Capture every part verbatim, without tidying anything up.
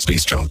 Space jump.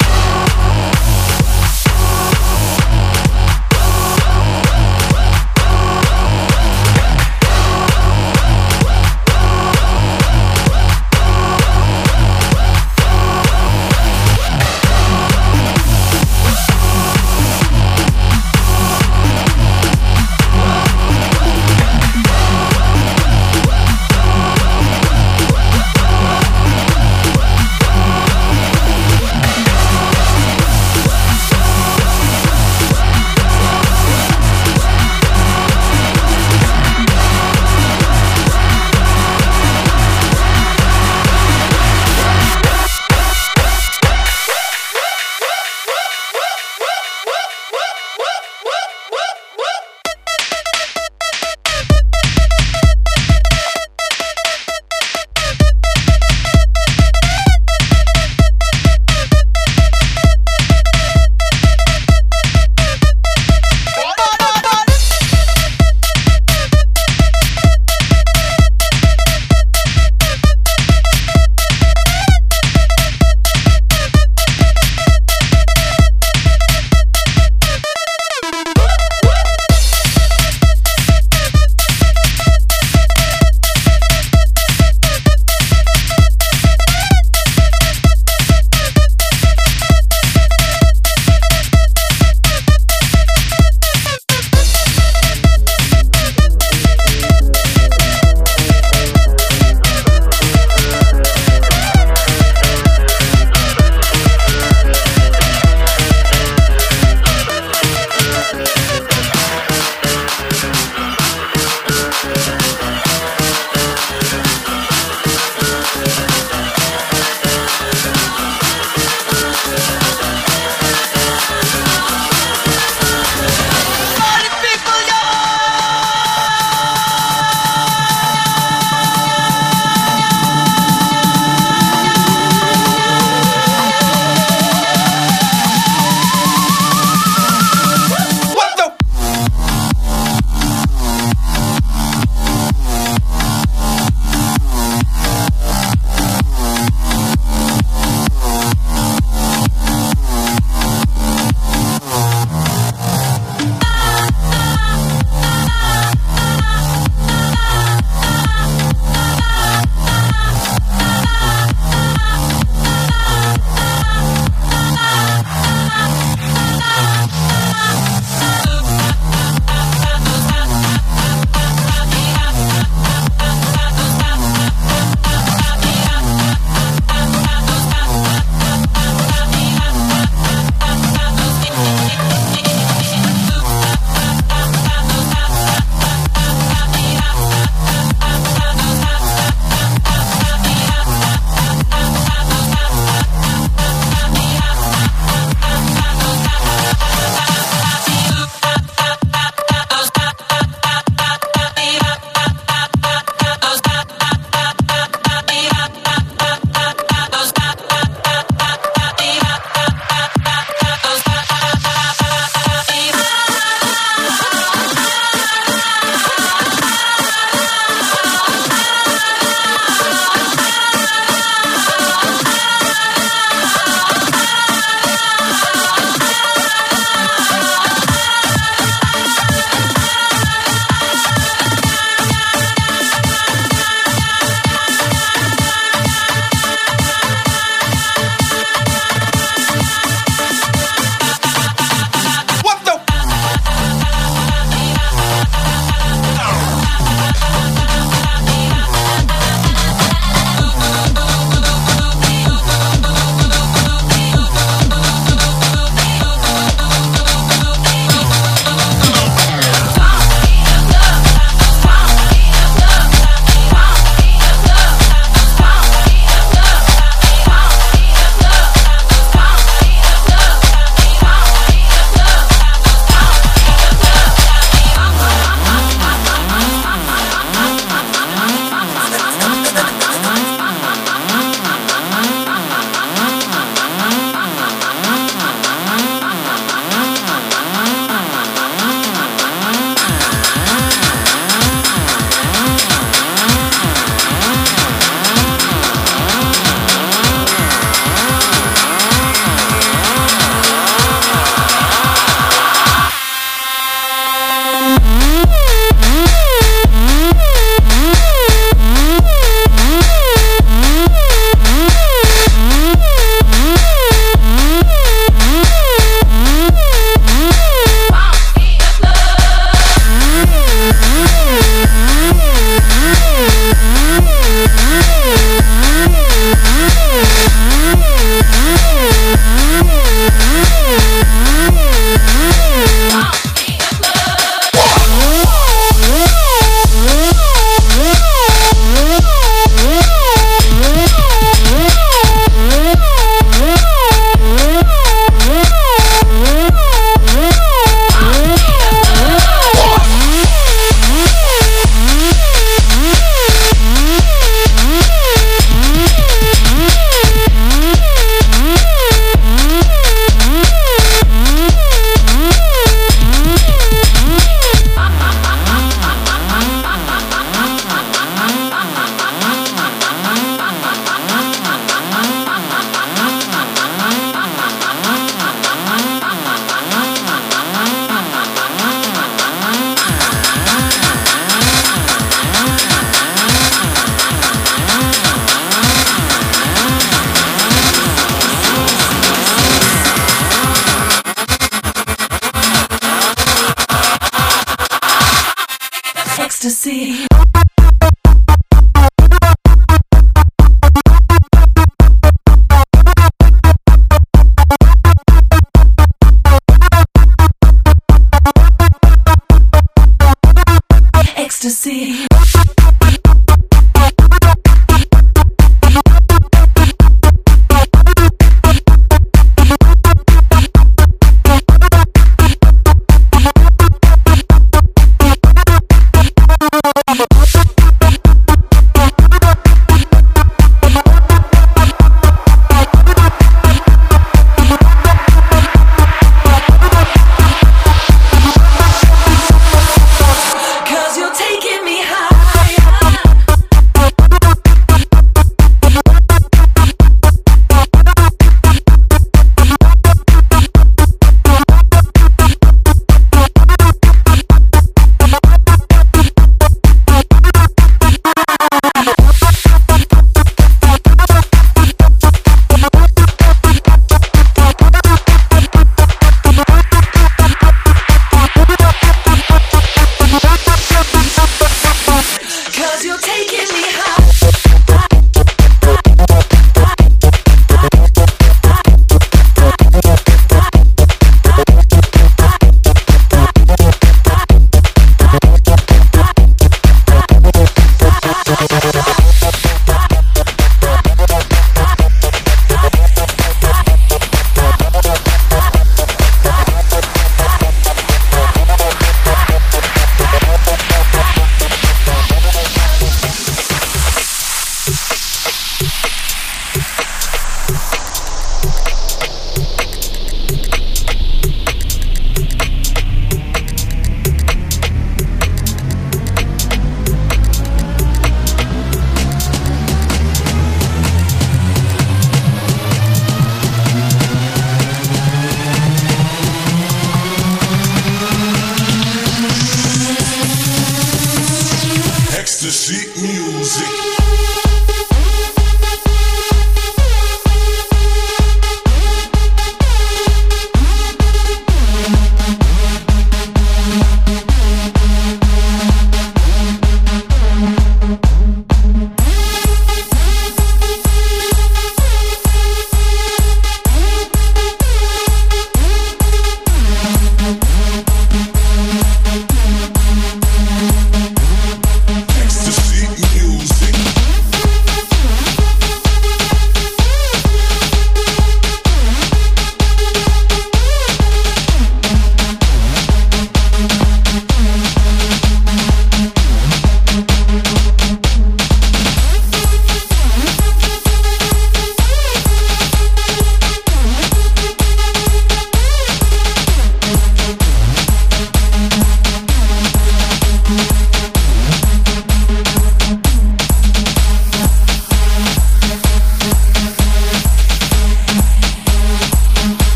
ecstasy. Ecstasy.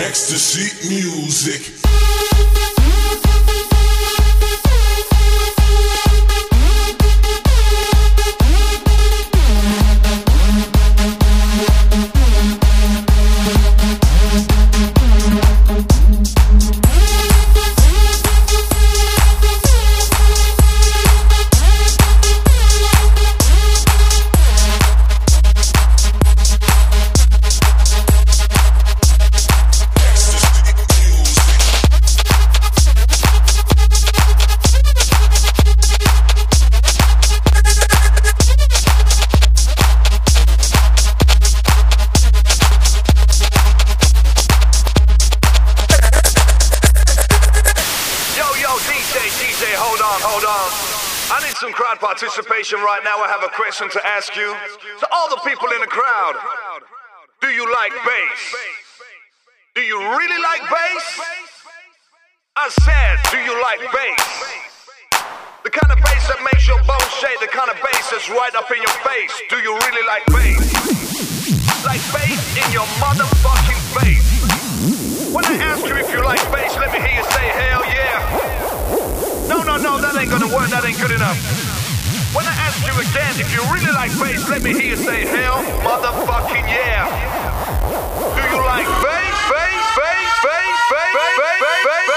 Ecstasy music. Participation right now. I have a question to ask you. To all the people in the crowd, Do you like bass? Do you really like bass? I said, do you like bass? The kind of bass that makes your bones shake, the kind of bass that's right up in your face. Do you really like bass? Like bass in your motherfucking face. When I ask you if you like bass, let me hear you say hell yeah. No, no, no, that ain't gonna work, that ain't good enough. When I ask you again if you really like bass, let me hear you say hell motherfucking yeah. Do you like bass, bass, bass, bass, bass, bass, bass, bass, bass?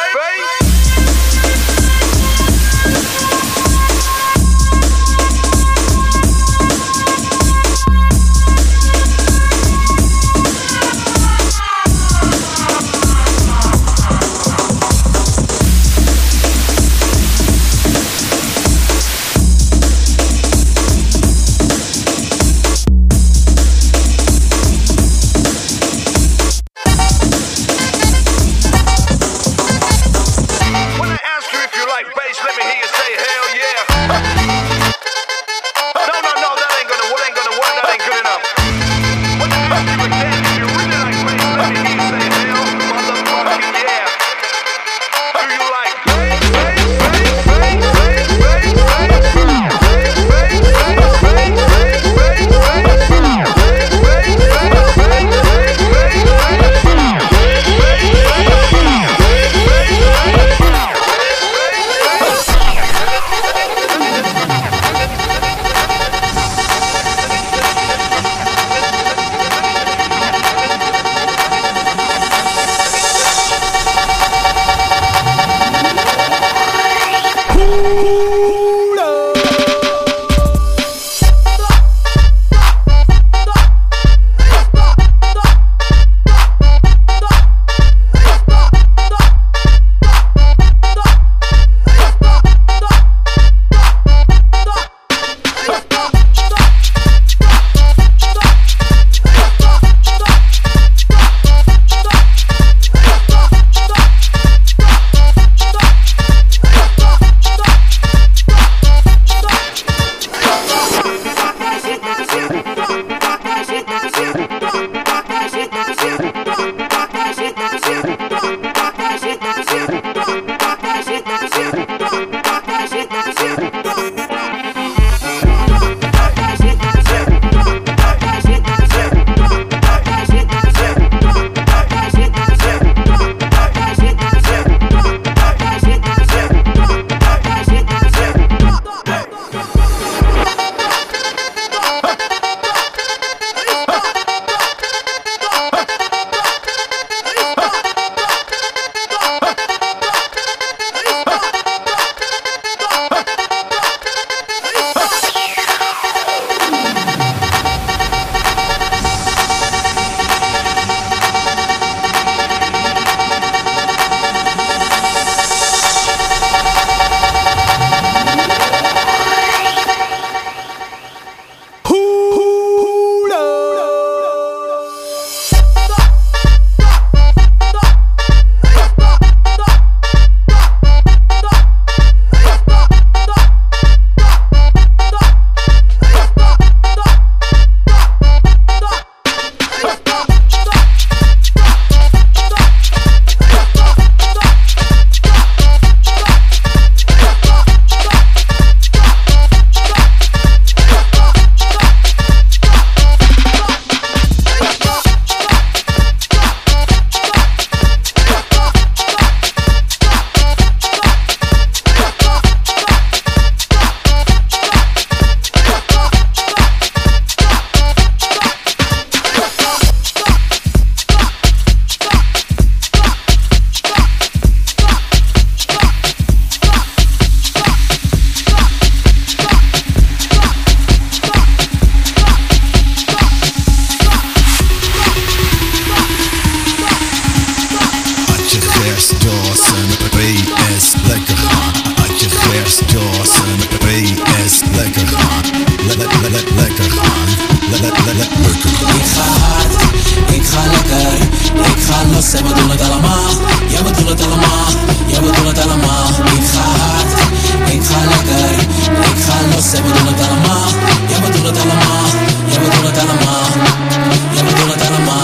You're gonna tell 'em all.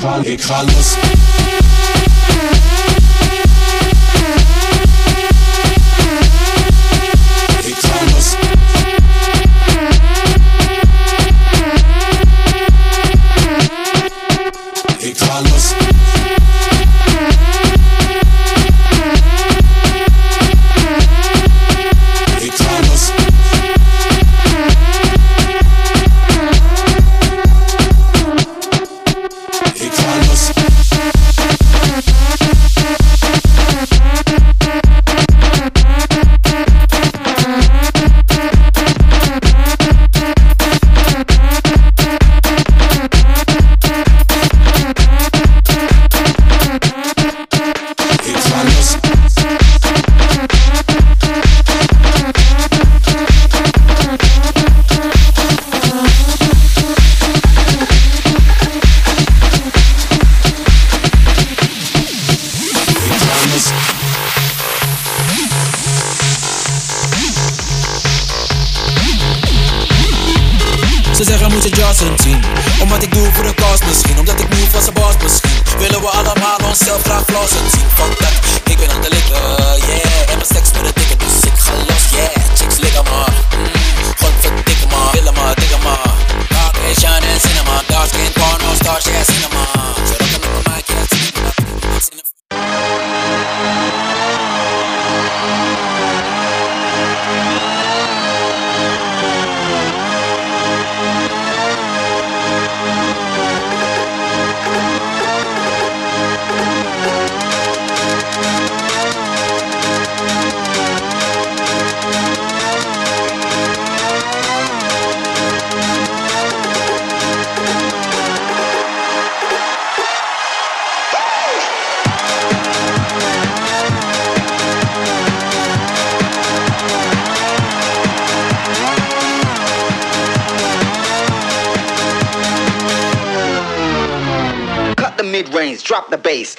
Kral, e kralız. Ze zeggen moet je just een team, omdat ik doe voor de kast misschien, omdat ik nu van zijn bas misschien. Willen we allemaal onszelf graag plassen zien. Fuck dat, ik ben aan de likken, yeah. En mijn stacks met de dikke, dus ik ga los, yeah. Chicks likken maar, mm. Gewoon verdikken maar, willen maar, dikken maar. Dark and shine en cinema, dark skin, porno, stars, yeah, cinema. Ze rocken op de mic, yeah, cinema, cinema. Mid-range, drop the bass.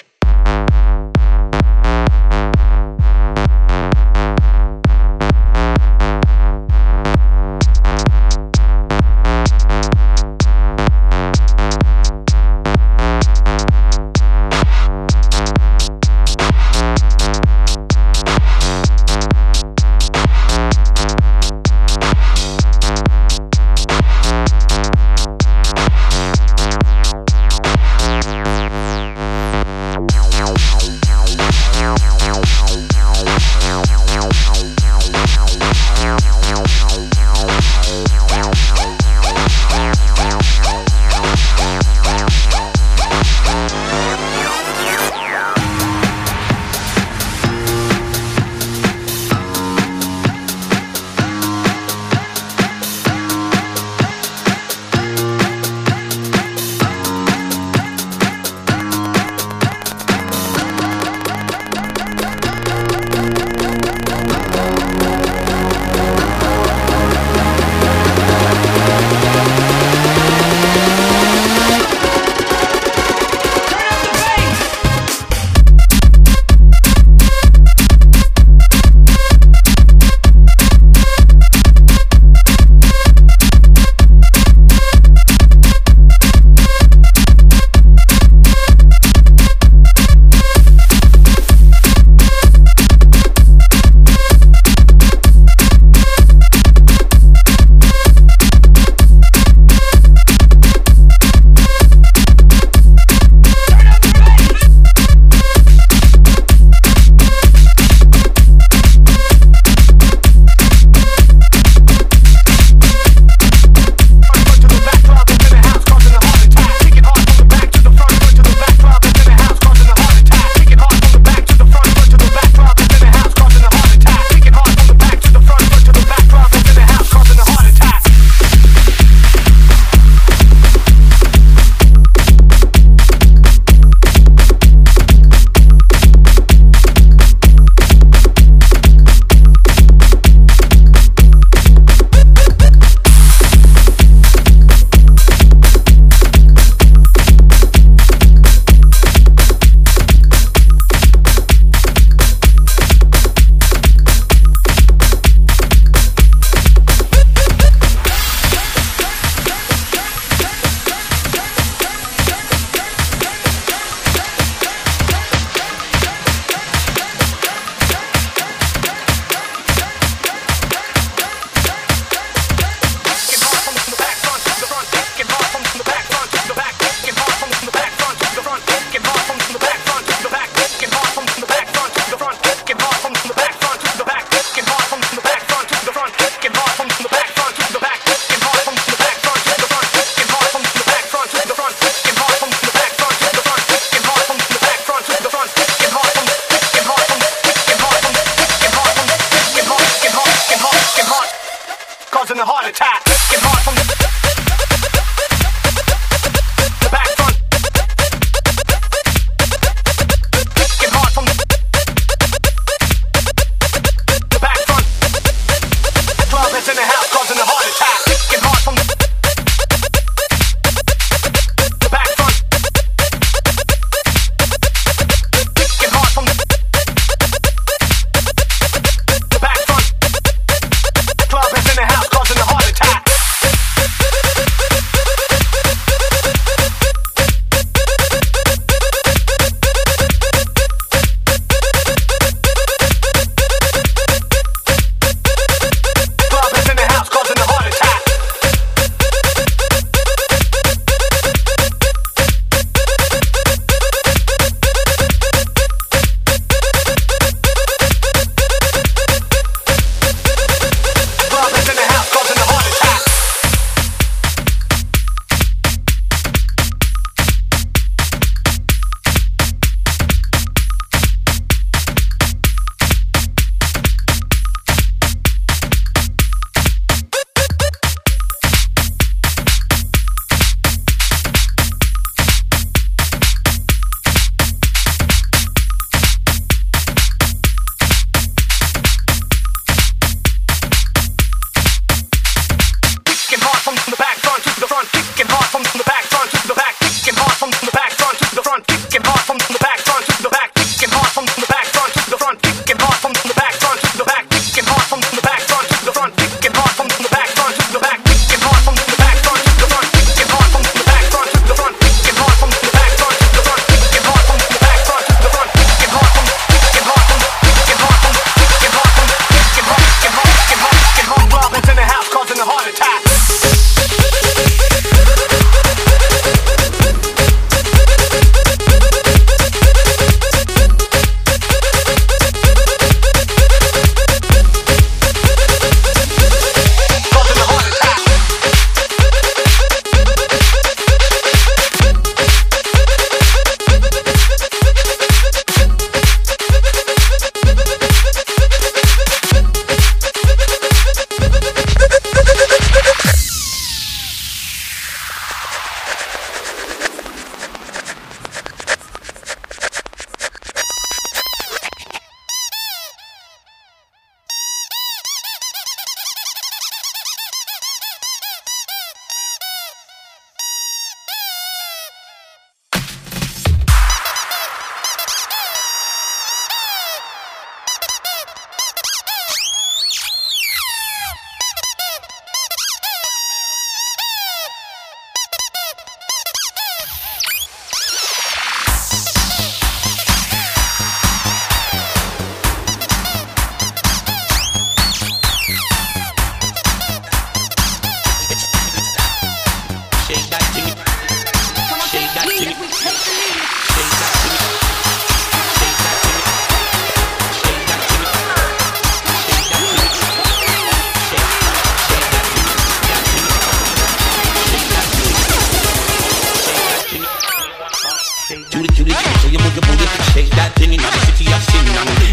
to the to the so you boogie boogie, shake that thing in the city of sin.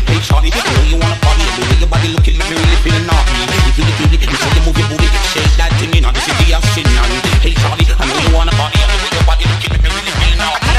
Hey Charlie, I know you wanna party, the way your body looking like you're really feeling naughty. You do the do the so you move your booty, shake that thing in the city of sin. Hey Charlie, I know you wanna party, the way your body looking like you're really feeling naughty.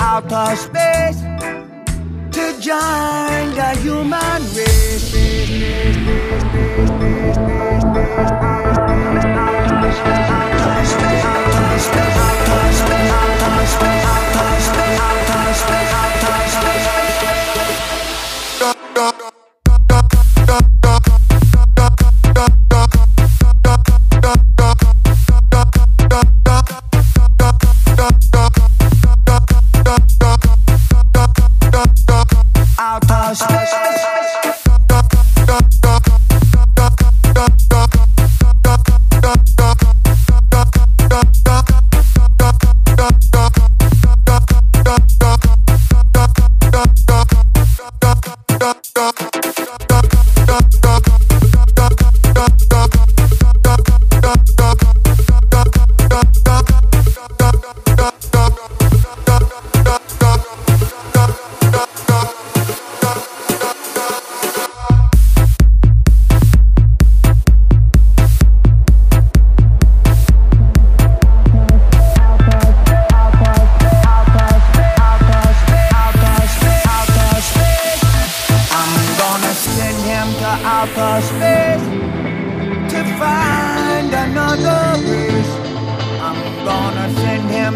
Out of space.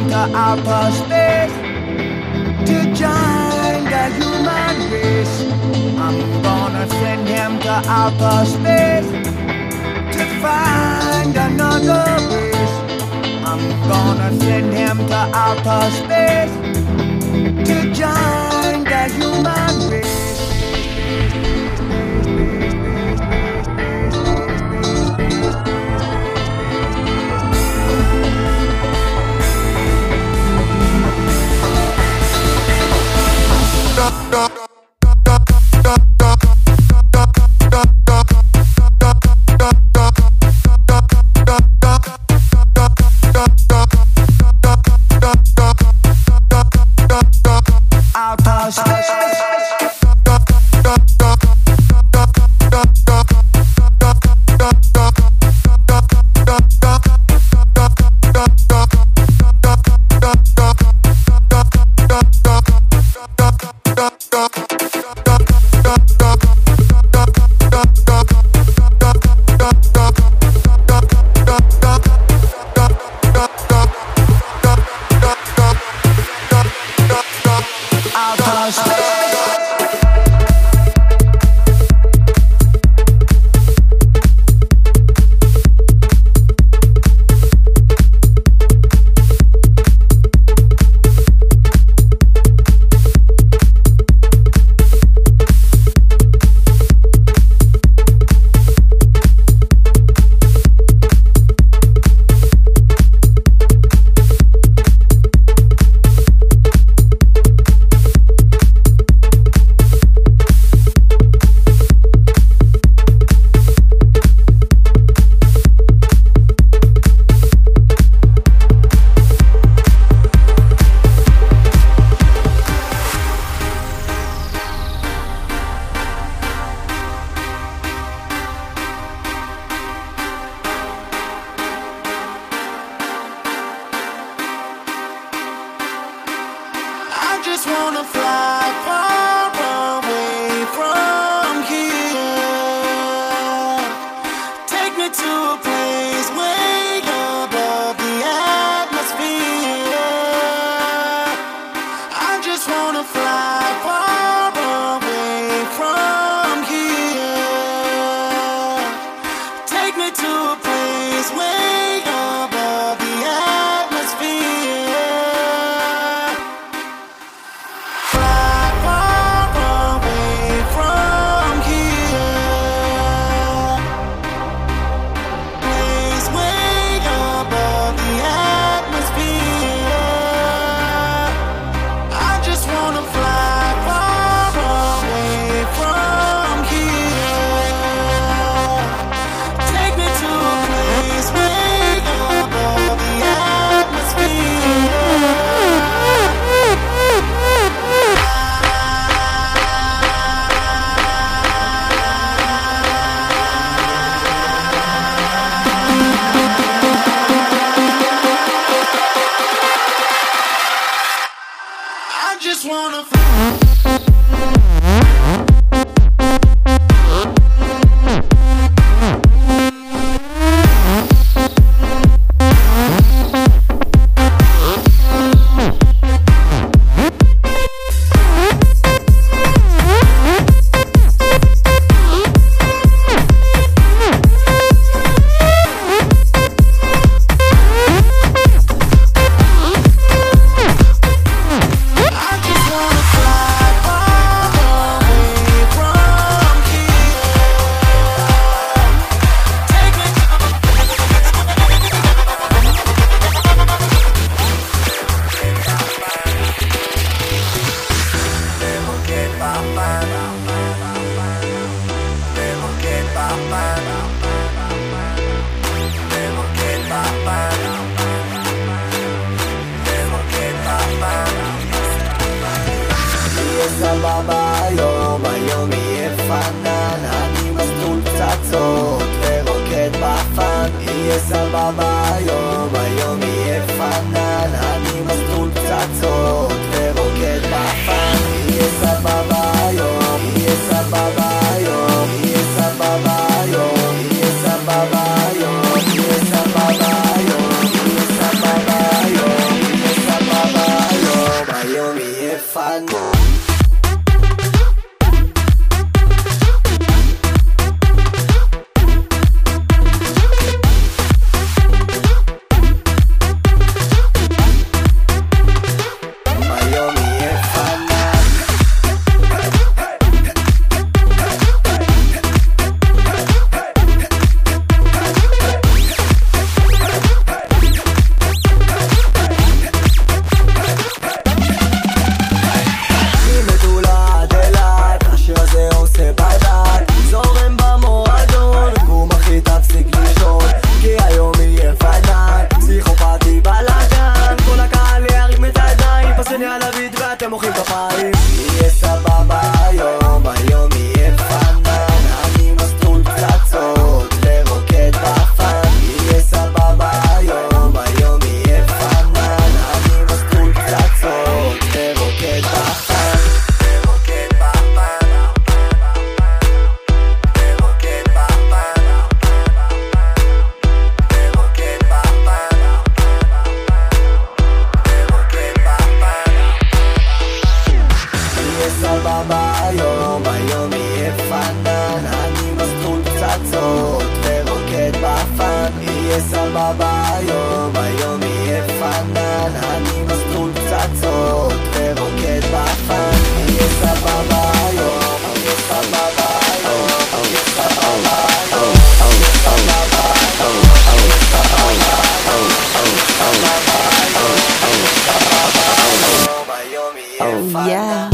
the outer space to join the human race. I'm gonna send him to outer space to find another race. I'm gonna send him to outer space to join the human race. salma bayo, bayo mi efanan, ani mastul tzatzot, ורוקד באפן, אני סבבה ביו, אני סבבה ביו, אני סבבה ביו, אני סבבה ביו, אני סבבה ביו, אני סבבה ביו, אני סבבה ביו, ביו מי יפנה.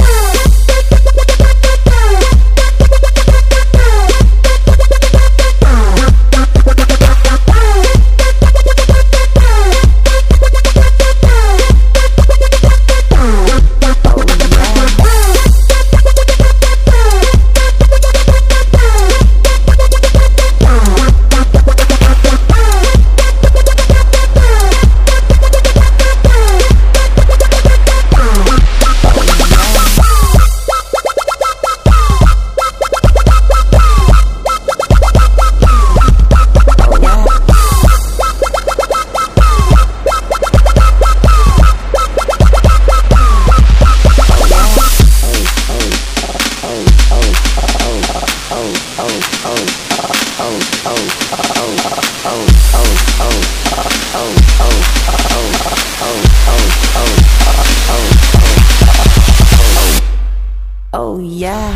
Oh yeah. Yeah.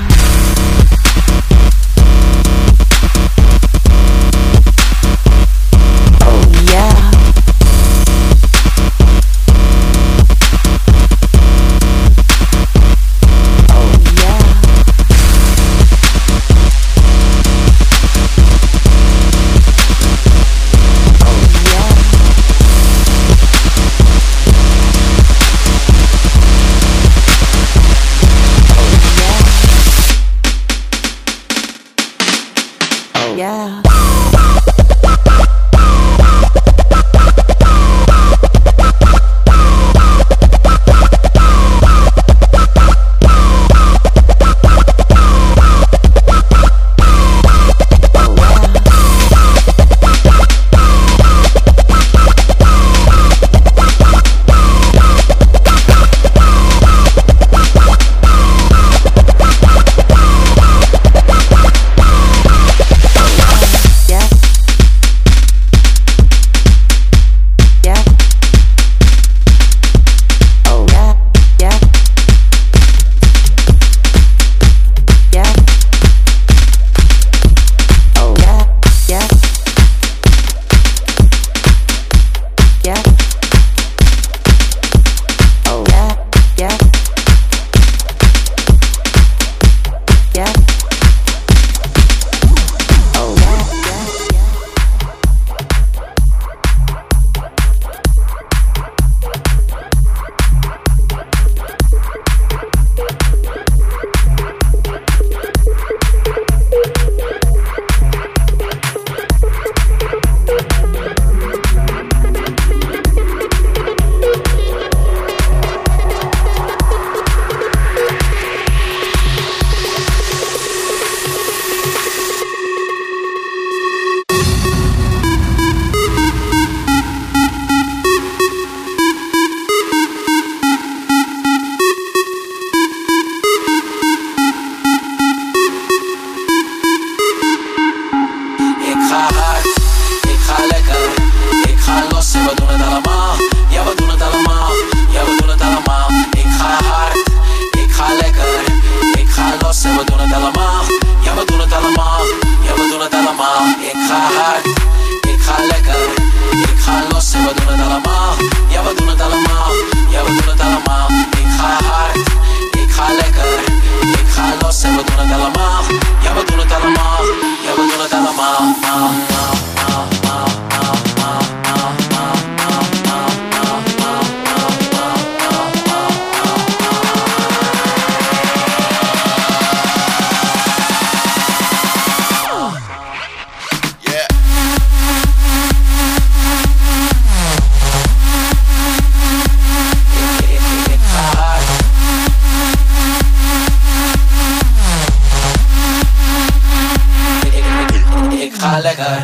I like her.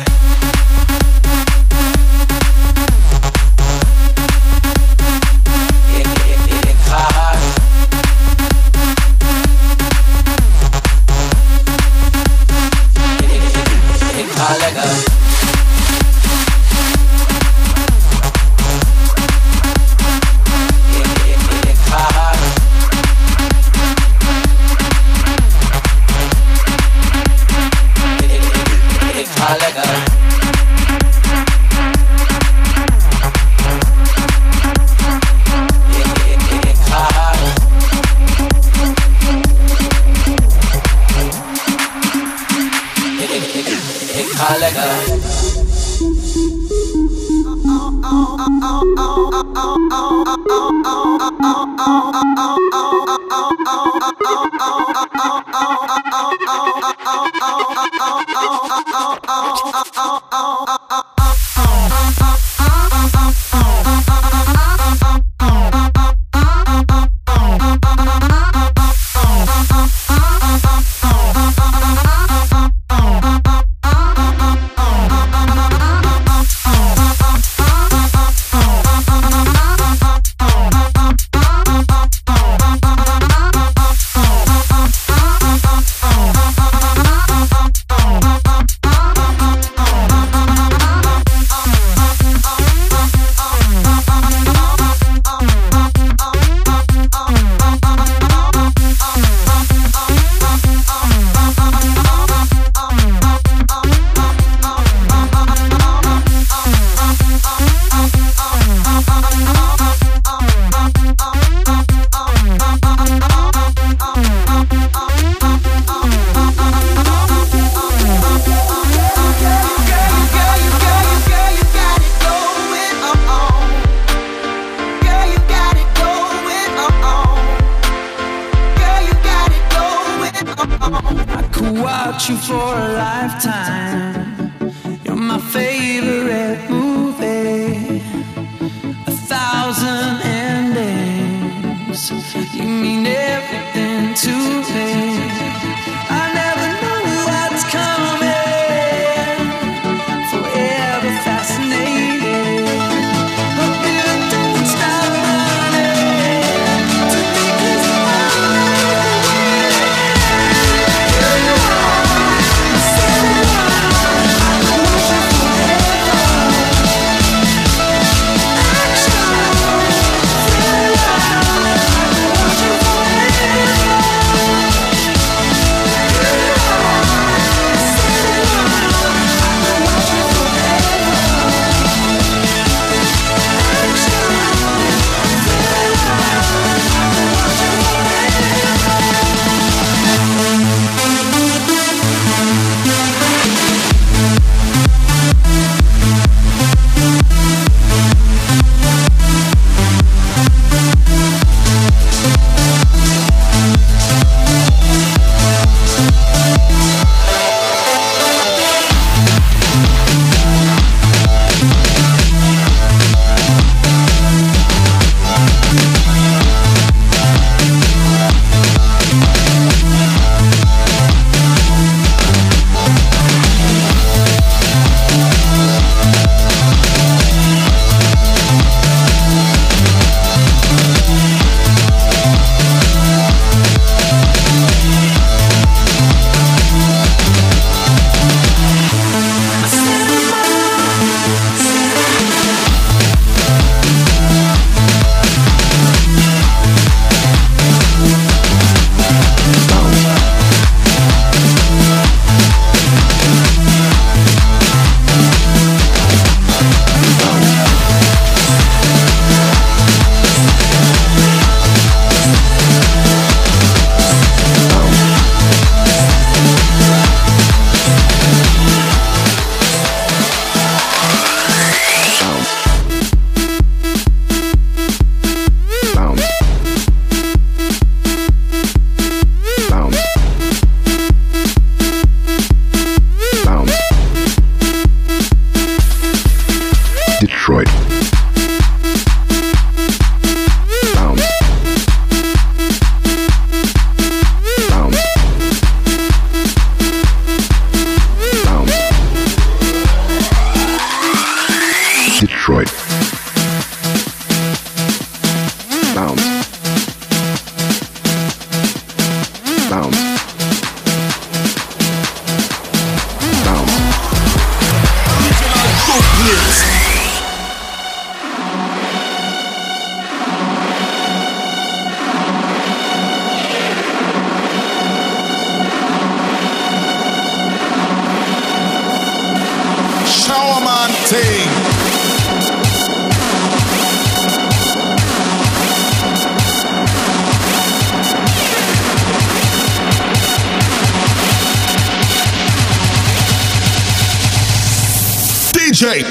D J